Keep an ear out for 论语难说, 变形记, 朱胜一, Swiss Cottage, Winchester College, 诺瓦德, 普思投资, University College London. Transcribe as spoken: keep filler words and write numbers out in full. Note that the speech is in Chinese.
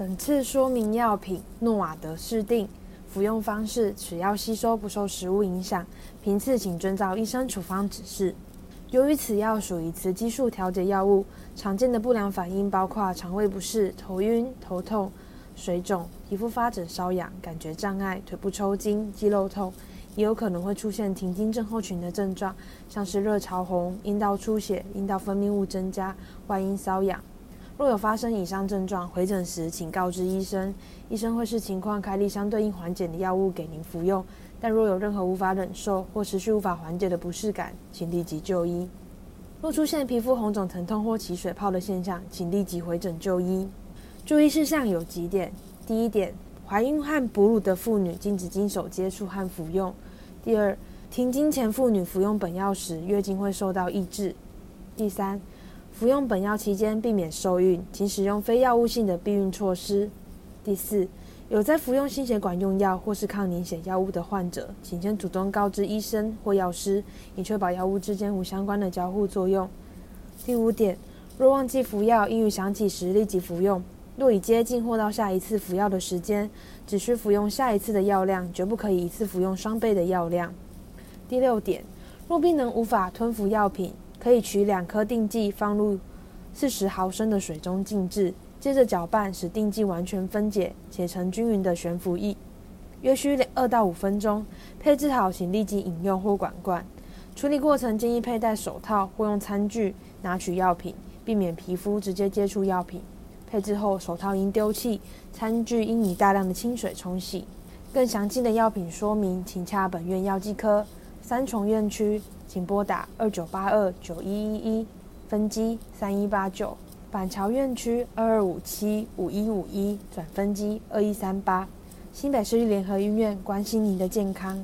本次说明药品诺瓦德适定，服用方式此药吸收不受食物影响，频次请遵照医生处方指示。由于此药属于雌激素调节药物，常见的不良反应包括肠胃不适、头晕、头痛、水肿、皮肤发疹、瘙痒、感觉障碍、腿部抽筋、肌肉痛，也有可能会出现停经症候群的症状，像是热潮红、阴道出血、阴道分泌物增加、外阴瘙痒。若有发生以上症状，回诊时请告知医生，医生会视情况开立相对应缓解的药物给您服用，但若有任何无法忍受或持续无法缓解的不适感，请立即就医。若出现皮肤红肿、疼痛或起水泡的现象，请立即回诊就医。注意事项有几点：第一点，怀孕和哺乳的妇女禁止经手接触和服用；第二，停经前妇女服用本药时，月经会受到抑制；第三，服用本药期间避免受孕，请使用非药物性的避孕措施；第四，有在服用心血管用药或是抗凝血药物的患者，请先主动告知医生或药师，以确保药物之间无相关的交互作用；第五点，若忘记服药，应于响起时立即服用。若已接近或到下一次服药的时间，只需服用下一次的药量，绝不可以一次服用双倍的药量。第六点，若病人无法吞服药品，可以取两颗定剂放入四十毫升的水中静置，接着搅拌使定剂完全分解且呈均匀的悬浮液，约需二到五分钟，配置好请立即饮用或管灌。处理过程建议佩戴手套或用餐具拿取药品，避免皮肤直接接触药品。配置后，手套应丢弃，餐具应以大量的清水冲洗。更详细的药品说明，请洽本院药剂科三重院区，请拨打二九八二九一一一分机三一八九，板桥院区二二五七五一五一转分机二一三八。新北市立联合医院，关心您的健康。